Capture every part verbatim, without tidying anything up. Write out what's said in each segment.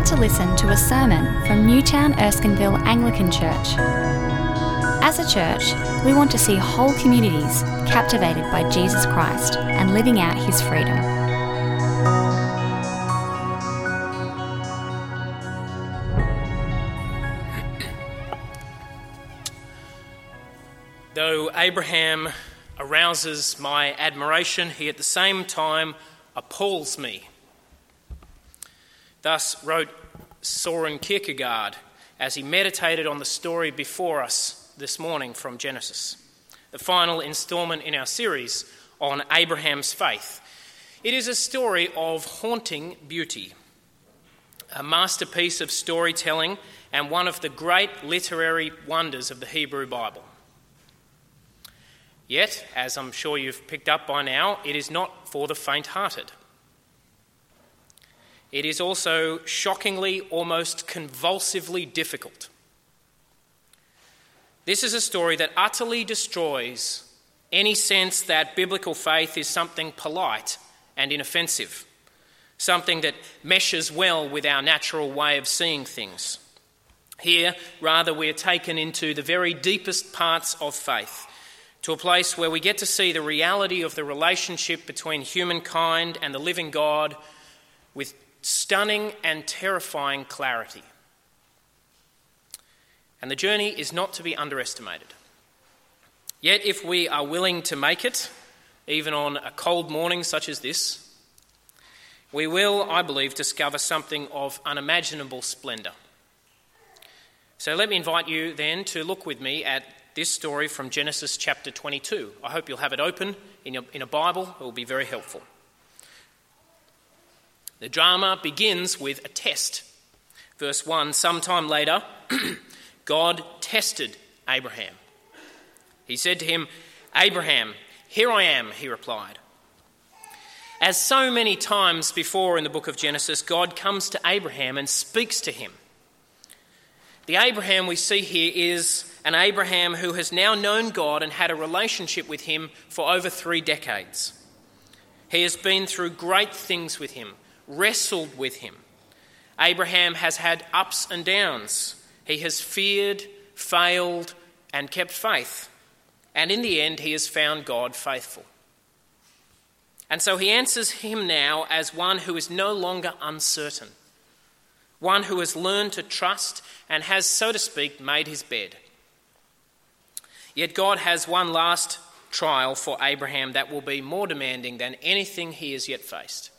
about to listen to a sermon from Newtown Erskineville Anglican Church. As a church, we want to see whole communities captivated by Jesus Christ and living out his freedom. Though Abraham arouses my admiration, he at the same time appalls me. Thus wrote Søren Kierkegaard as he meditated on the story before us this morning from Genesis, the final instalment in our series on Abraham's faith. It is a story of haunting beauty, a masterpiece of storytelling and one of the great literary wonders of the Hebrew Bible. Yet, as I'm sure you've picked up by now, it is not for the faint-hearted. It is also shockingly, almost convulsively difficult. This is a story that utterly destroys any sense that biblical faith is something polite and inoffensive, something that meshes well with our natural way of seeing things. Here, rather, we are taken into the very deepest parts of faith, to a place where we get to see the reality of the relationship between humankind and the living God with stunning and terrifying clarity. And the journey is not to be underestimated. Yet if we are willing to make it, even on a cold morning such as this, we will, I believe, discover something of unimaginable splendour. So let me invite you then to look with me at this story from Genesis chapter twenty-two. I hope you'll have it open in a, in a Bible. It will be very helpful. The drama begins with a test. Verse one, sometime later, God tested Abraham. He said to him, "Abraham, here I am," he replied. As so many times before in the book of Genesis, God comes to Abraham and speaks to him. The Abraham we see here is an Abraham who has now known God and had a relationship with him for over three decades. He has been through great things with him, wrestled with him. Abraham has had ups and downs. He has feared, failed, and kept faith. And in the end, he has found God faithful. And so he answers him now as one who is no longer uncertain, one who has learned to trust and has, so to speak, made his bed. Yet God has one last trial for Abraham that will be more demanding than anything he has yet faced.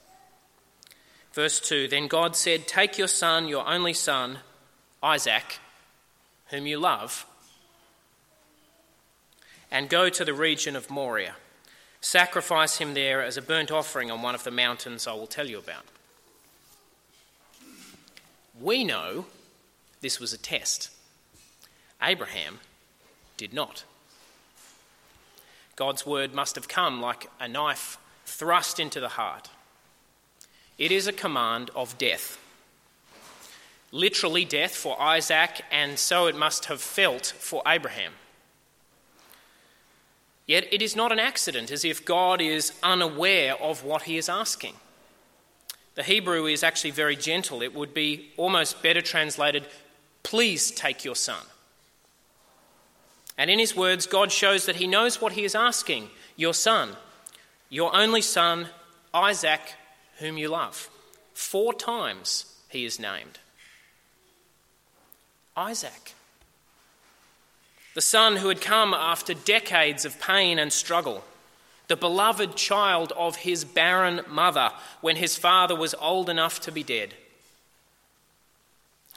Verse two, then God said, "Take your son, your only son, Isaac, whom you love, and go to the region of Moriah. Sacrifice him there as a burnt offering on one of the mountains I will tell you about." We know this was a test. Abraham did not. God's word must have come like a knife thrust into the heart. It is a command of death. Literally death for Isaac, and so it must have felt for Abraham. Yet it is not an accident, as if God is unaware of what he is asking. The Hebrew is actually very gentle. It would be almost better translated, "Please take your son." And in his words, God shows that he knows what he is asking. Your son, your only son, Isaac, whom you love. Four times he is named. Isaac, the son who had come after decades of pain and struggle, the beloved child of his barren mother when his father was old enough to be dead,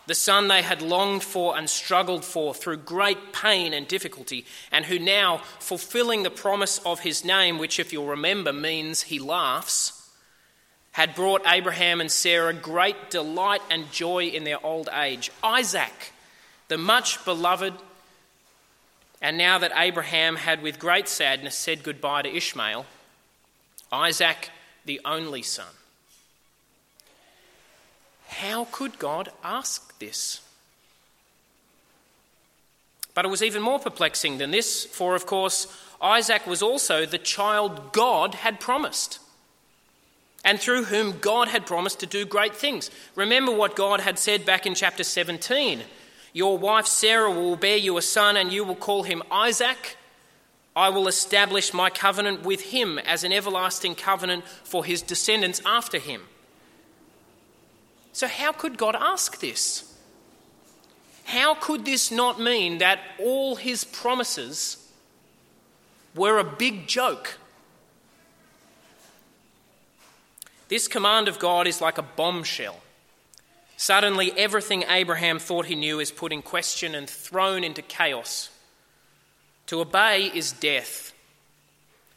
the son they had longed for and struggled for through great pain and difficulty, and who now, fulfilling the promise of his name, which if you'll remember means he laughs, had brought Abraham and Sarah great delight and joy in their old age. Isaac, the much beloved, and now that Abraham had with great sadness said goodbye to Ishmael, Isaac, the only son. How could God ask this? But it was even more perplexing than this, for of course, Isaac was also the child God had promised. and through whom God had promised to do great things. Remember what God had said back in chapter seventeen. Your wife Sarah will bear you a son, and you will call him Isaac. I will establish my covenant with him as an everlasting covenant for his descendants after him. So how could God ask this? How could this not mean that all his promises were a big joke? This command of God is like a bombshell. Suddenly, everything Abraham thought he knew is put in question and thrown into chaos. To obey is death.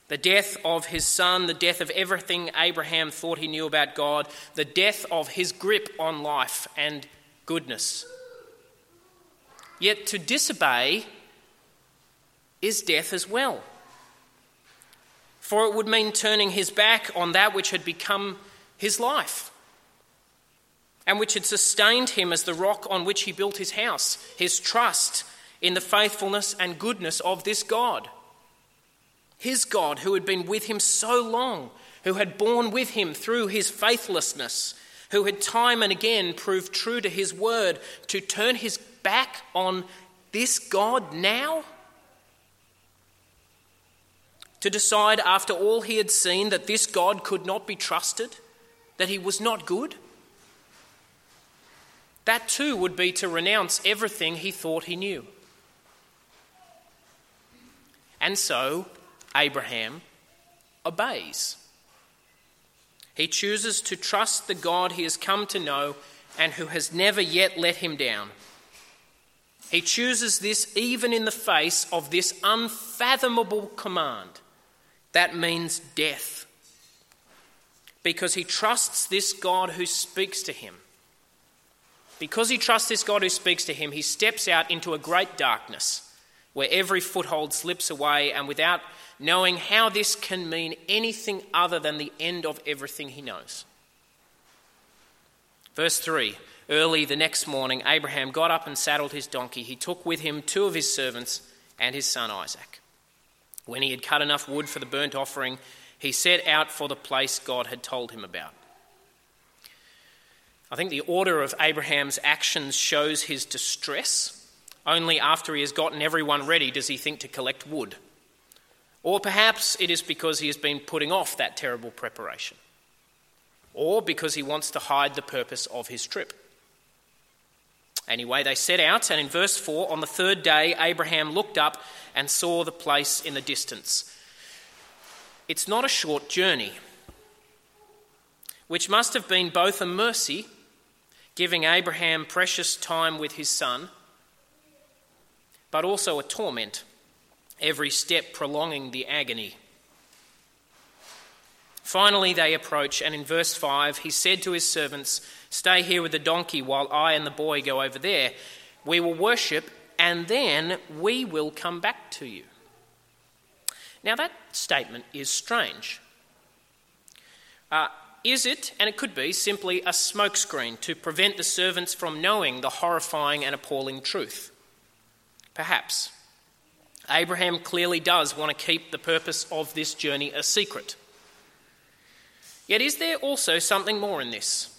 The death of his son, the death of everything Abraham thought he knew about God, the death of his grip on life and goodness. Yet to disobey is death as well. For it would mean turning his back on that which had become his life and which had sustained him as the rock on which he built his house, his trust in the faithfulness and goodness of this God. His God who had been with him so long, who had borne with him through his faithlessness, who had time and again proved true to his word. To turn his back on this God now? To decide after all he had seen that this God could not be trusted, that he was not good? That too would be to renounce everything he thought he knew. And so Abraham obeys. He chooses to trust the God he has come to know and who has never yet let him down. He chooses this even in the face of this unfathomable command. That means death. Because he trusts this God who speaks to him. Because he trusts this God who speaks to him, he steps out into a great darkness where every foothold slips away, and without knowing how this can mean anything other than the end of everything he knows. Verse three, early the next morning, Abraham got up and saddled his donkey. He took with him two of his servants and his son Isaac. When he had cut enough wood for the burnt offering, he set out for the place God had told him about. I think the order of Abraham's actions shows his distress. Only after he has gotten everyone ready does he think to collect wood. Or perhaps it is because he has been putting off that terrible preparation. Or because he wants to hide the purpose of his trip. Anyway, they set out, and in verse four, on the third day, Abraham looked up and saw the place in the distance. It's not a short journey, which must have been both a mercy, giving Abraham precious time with his son, but also a torment, every step prolonging the agony. Finally they approach, and in verse five, he said to his servants, "Stay here with the donkey while I and the boy go over there. We will worship, and then we will come back to you." Now that statement is strange. Uh, is it, and it could be, simply a smokescreen to prevent the servants from knowing the horrifying and appalling truth? Perhaps. Abraham clearly does want to keep the purpose of this journey a secret. Yet is there also something more in this?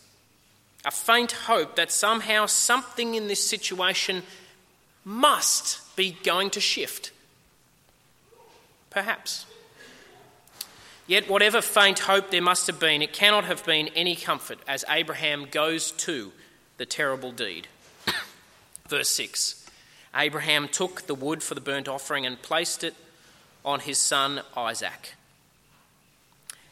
A faint hope that somehow something in this situation must be going to shift. Perhaps. Yet whatever faint hope there must have been, it cannot have been any comfort as Abraham goes to the terrible deed. Verse six. Abraham took the wood for the burnt offering and placed it on his son Isaac.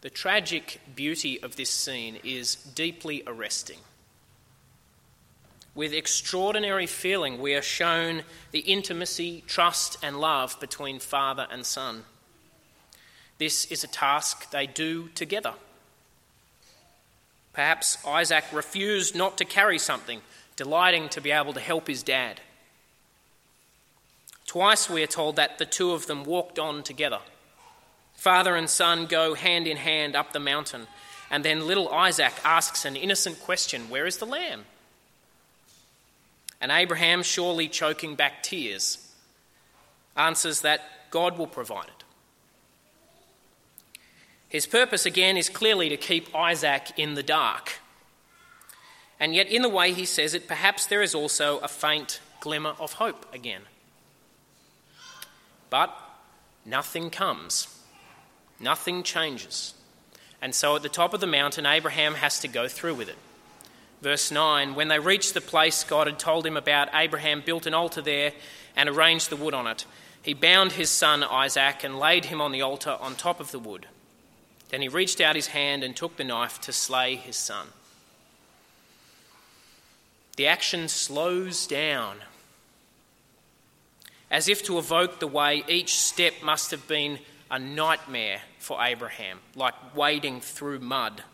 The tragic beauty of this scene is deeply arresting. With extraordinary feeling, we are shown the intimacy, trust, and love between father and son. This is a task they do together. Perhaps Isaac refused not to carry something, delighting to be able to help his dad. Twice we are told that the two of them walked on together. Father and son go hand in hand up the mountain, and then little Isaac asks an innocent question, "Where is the lamb?" And Abraham, surely choking back tears, answers that God will provide it. His purpose, again, is clearly to keep Isaac in the dark. And yet, in the way he says it, perhaps there is also a faint glimmer of hope again. But nothing comes. Nothing changes. And so at the top of the mountain, Abraham has to go through with it. Verse nine, when they reached the place God had told him about, Abraham built an altar there and arranged the wood on it. He bound his son Isaac and laid him on the altar on top of the wood. Then he reached out his hand and took the knife to slay his son. The action slows down, as if to evoke the way each step must have been a nightmare for Abraham, like wading through mud.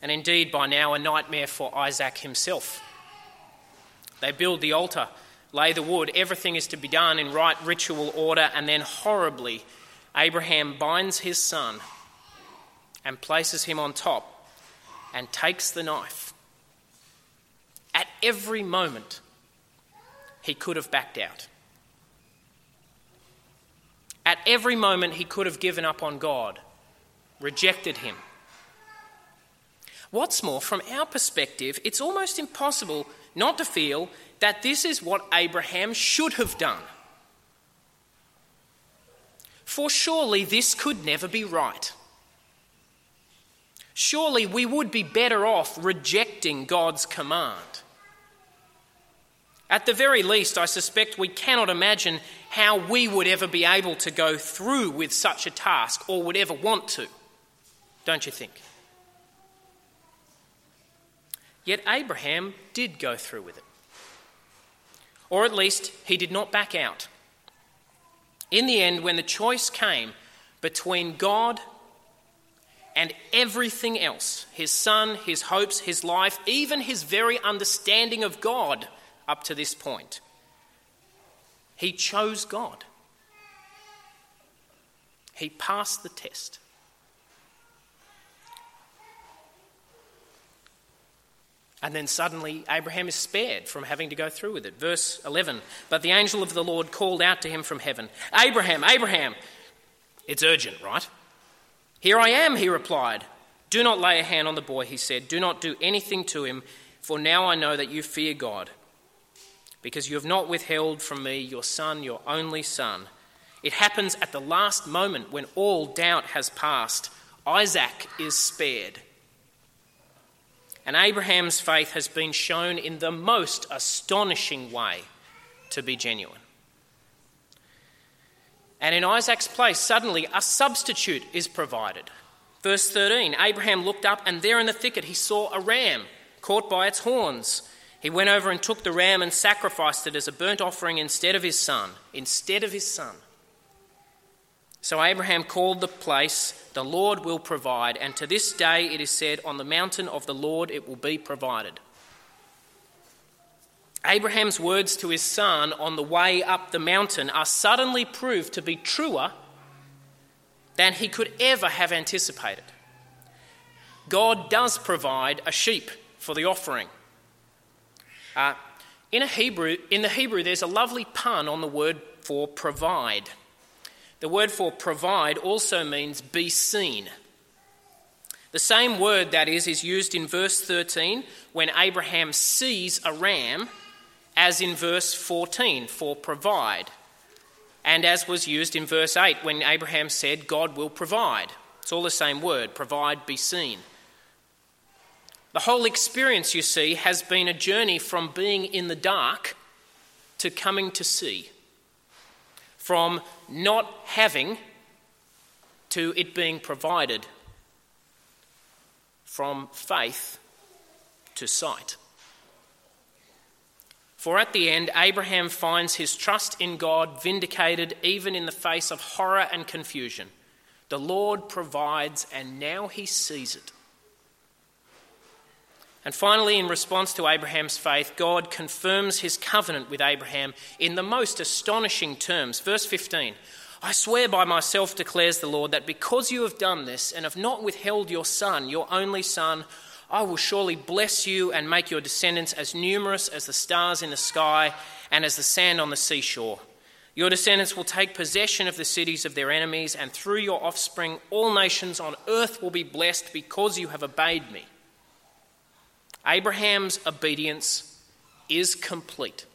And indeed, by now, a nightmare for Isaac himself. They build the altar, lay the wood, everything is to be done in right ritual order, and then horribly, Abraham binds his son and places him on top and takes the knife. At every moment, he could have backed out. At every moment, he could have given up on God, rejected him. What's more, from our perspective, it's almost impossible not to feel that this is what Abraham should have done. For surely this could never be right. Surely we would be better off rejecting God's command. At the very least, I suspect we cannot imagine how we would ever be able to go through with such a task or would ever want to, don't you think? Yet Abraham did go through with it. Or at least he did not back out. In the end, when the choice came between God and everything else, his son, his hopes, his life, even his very understanding of God up to this point, he chose God. He passed the test. And then suddenly Abraham is spared from having to go through with it. Verse eleven, but the angel of the Lord called out to him from heaven, "Abraham, Abraham!" It's urgent, right? "Here I am," he replied. "Do not lay a hand on the boy," he said. "Do not do anything to him, for now I know that you fear God, because you have not withheld from me your son, your only son." It happens at the last moment when all doubt has passed. Isaac is spared. And Abraham's faith has been shown in the most astonishing way to be genuine. And in Isaac's place, suddenly a substitute is provided. Verse thirteen, Abraham looked up and there in the thicket he saw a ram caught by its horns. He went over and took the ram and sacrificed it as a burnt offering instead of his son. Instead of his son. So Abraham called the place, "The Lord will provide," and to this day it is said, "On the mountain of the Lord it will be provided." Abraham's words to his son on the way up the mountain are suddenly proved to be truer than he could ever have anticipated. God does provide a sheep for the offering. Uh, in a Hebrew, in the Hebrew, there's a lovely pun on the word for provide. The word for provide also means be seen. The same word, that is, is used in verse thirteen when Abraham sees a ram, as in verse fourteen for provide, and as was used in verse eight when Abraham said, "God will provide." It's all the same word, provide, be seen. The whole experience, you see, has been a journey from being in the dark to coming to see. From not having to it being provided. From faith to sight. For at the end, Abraham finds his trust in God vindicated even in the face of horror and confusion. The Lord provides, and now he sees it. And finally, in response to Abraham's faith, God confirms his covenant with Abraham in the most astonishing terms. Verse fifteen, I swear by myself, declares the Lord, that because you have done this and have not withheld your son, your only son, I will surely bless you and make your descendants as numerous as the stars in the sky and as the sand on the seashore. Your descendants will take possession of the cities of their enemies, and through your offspring all nations on earth will be blessed because you have obeyed me. Abraham's obedience is complete.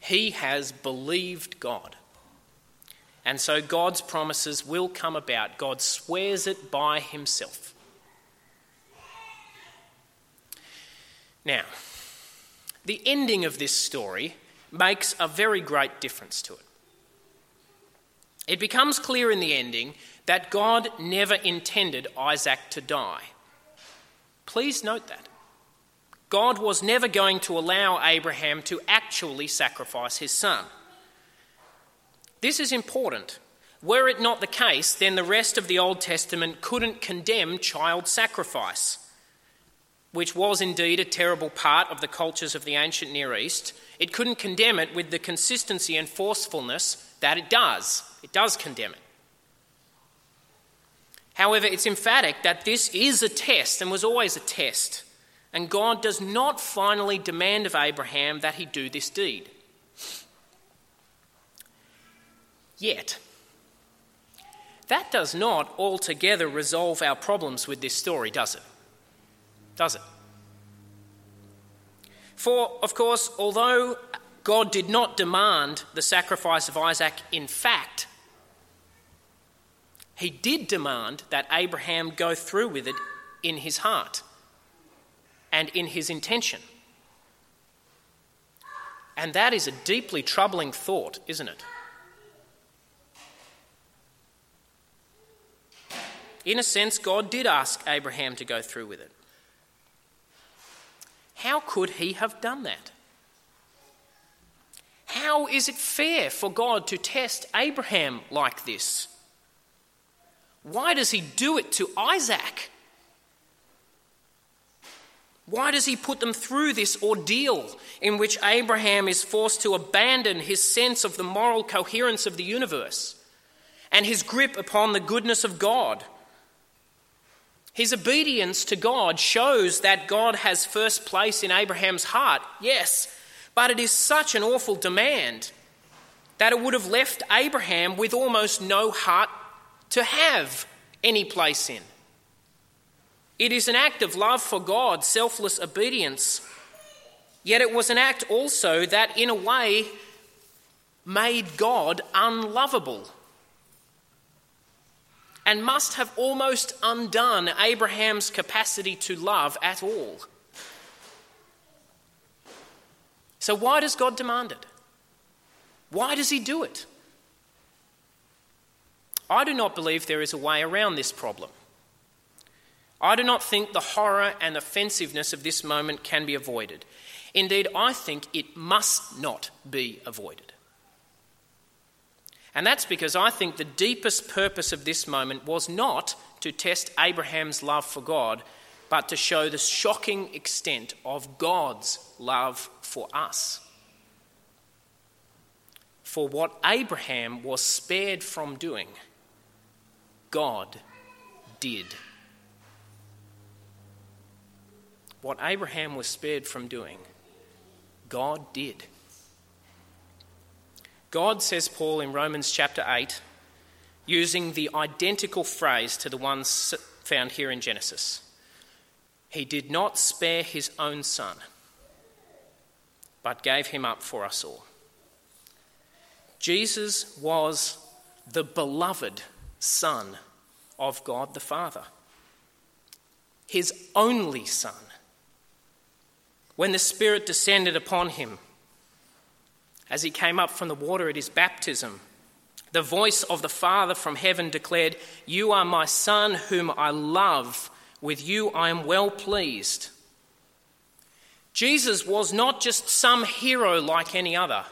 He has believed God. And so God's promises will come about. God swears it by himself. Now, the ending of this story makes a very great difference to it. It becomes clear in the ending that God never intended Isaac to die. Please note that. God was never going to allow Abraham to actually sacrifice his son. This is important. Were it not the case, then the rest of the Old Testament couldn't condemn child sacrifice, which was indeed a terrible part of the cultures of the ancient Near East. It couldn't condemn it with the consistency and forcefulness that it does. It does condemn it. However, it's emphatic that this is a test and was always a test, and God does not finally demand of Abraham that he do this deed. Yet, that does not altogether resolve our problems with this story, does it? Does it? For, of course, although God did not demand the sacrifice of Isaac, in fact, he did demand that Abraham go through with it in his heart and in his intention. And that is a deeply troubling thought, isn't it? In a sense, God did ask Abraham to go through with it. How could he have done that? How is it fair for God to test Abraham like this? Why does he do it to Isaac? Why does he put them through this ordeal in which Abraham is forced to abandon his sense of the moral coherence of the universe and his grip upon the goodness of God? His obedience to God shows that God has first place in Abraham's heart, yes, but it is such an awful demand that it would have left Abraham with almost no heart to have any place in. It is an act of love for God, selfless obedience, yet it was an act also that in a way made God unlovable, and must have almost undone Abraham's capacity to love at all. So why does God demand it? Why does he do it? I do not believe there is a way around this problem. I do not think the horror and offensiveness of this moment can be avoided. Indeed, I think it must not be avoided. And that's because I think the deepest purpose of this moment was not to test Abraham's love for God, but to show the shocking extent of God's love for us. For what Abraham was spared from doing, God did. What Abraham was spared from doing, God did. God, says Paul in Romans chapter eight, using the identical phrase to the one found here in Genesis. He did not spare his own son, but gave him up for us all. Jesus was the beloved Son of God the Father, his only son. When the Spirit descended upon him, as he came up from the water at his baptism, the voice of the Father from heaven declared, "You are my Son whom I love. With you I am well pleased." Jesus was not just some hero like any other,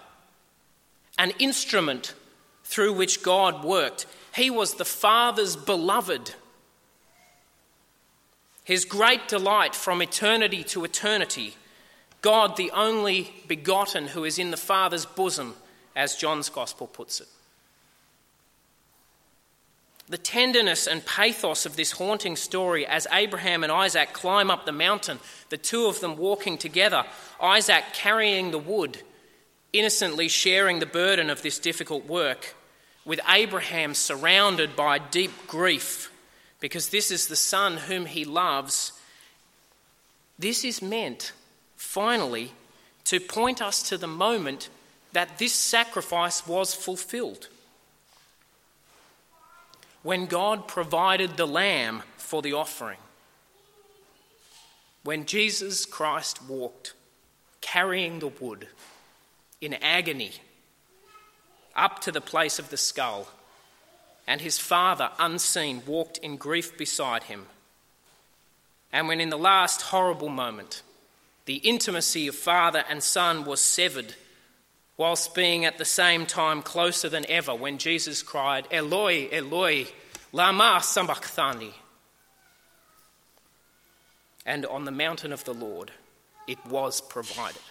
an instrument through which God worked. He was the Father's beloved. His great delight from eternity to eternity, God the only begotten who is in the Father's bosom, as John's Gospel puts it. The tenderness and pathos of this haunting story as Abraham and Isaac climb up the mountain, the two of them walking together, Isaac carrying the wood, innocently sharing the burden of this difficult work, with Abraham surrounded by deep grief because this is the son whom he loves. This is meant, finally, to point us to the moment that this sacrifice was fulfilled, when God provided the lamb for the offering, when Jesus Christ walked, carrying the wood, in agony, up to the place of the skull, and his father, unseen, walked in grief beside him. And when in the last horrible moment, the intimacy of father and son was severed, whilst being at the same time closer than ever, when Jesus cried, "Eloi, Eloi, lama sabachthani." And on the mountain of the Lord, it was provided.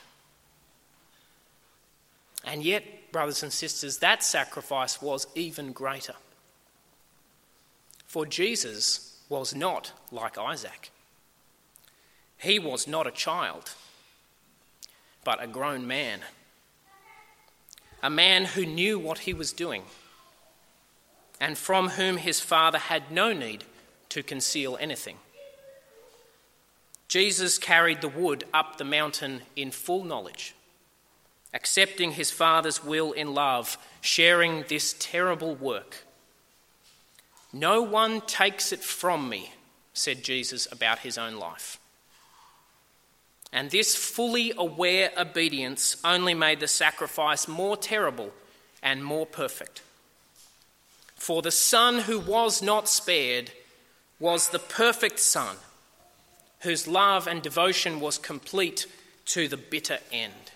And yet, brothers and sisters, that sacrifice was even greater. For Jesus was not like Isaac. He was not a child, but a grown man. A man who knew what he was doing and from whom his father had no need to conceal anything. Jesus carried the wood up the mountain in full knowledge, accepting his father's will in love, sharing this terrible work. "No one takes it from me," said Jesus about his own life. And this fully aware obedience only made the sacrifice more terrible and more perfect. For the son who was not spared was the perfect son, whose love and devotion was complete to the bitter end.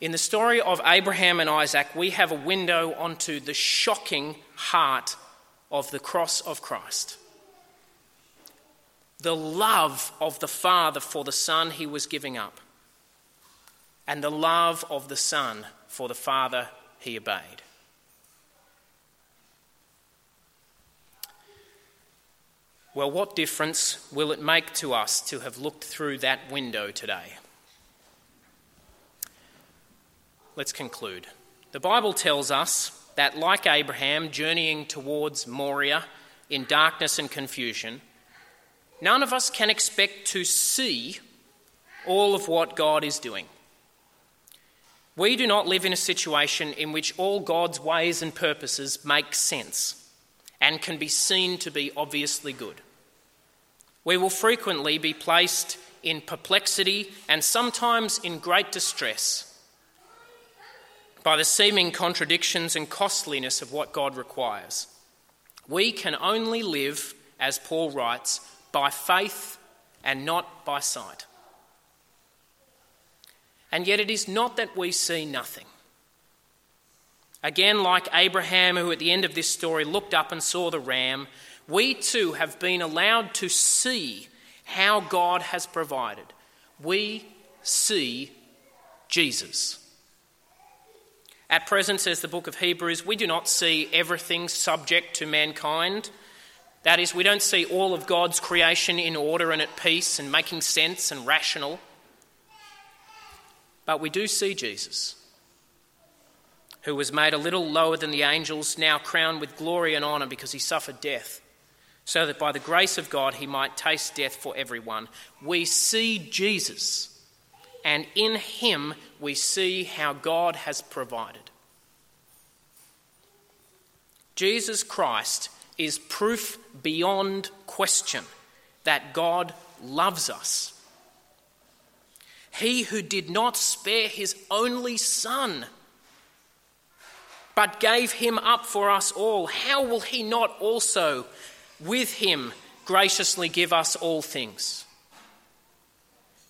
In the story of Abraham and Isaac, we have a window onto the shocking heart of the cross of Christ. The love of the Father for the Son he was giving up, and the love of the Son for the Father he obeyed. Well, what difference will it make to us to have looked through that window today? Let's conclude. The Bible tells us that, like Abraham journeying towards Moriah in darkness and confusion, none of us can expect to see all of what God is doing. We do not live in a situation in which all God's ways and purposes make sense and can be seen to be obviously good. We will frequently be placed in perplexity and sometimes in great distress by the seeming contradictions and costliness of what God requires. We can only live, as Paul writes, by faith and not by sight. And yet it is not that we see nothing. Again, like Abraham, who at the end of this story looked up and saw the ram, we too have been allowed to see how God has provided. We see Jesus. At present, says the book of Hebrews, we do not see everything subject to mankind. That is, we don't see all of God's creation in order and at peace and making sense and rational. But we do see Jesus, who was made a little lower than the angels, now crowned with glory and honour because he suffered death, so that by the grace of God he might taste death for everyone. We see Jesus. And in him we see how God has provided. Jesus Christ is proof beyond question that God loves us. He who did not spare his only son, but gave him up for us all, how will he not also with him graciously give us all things?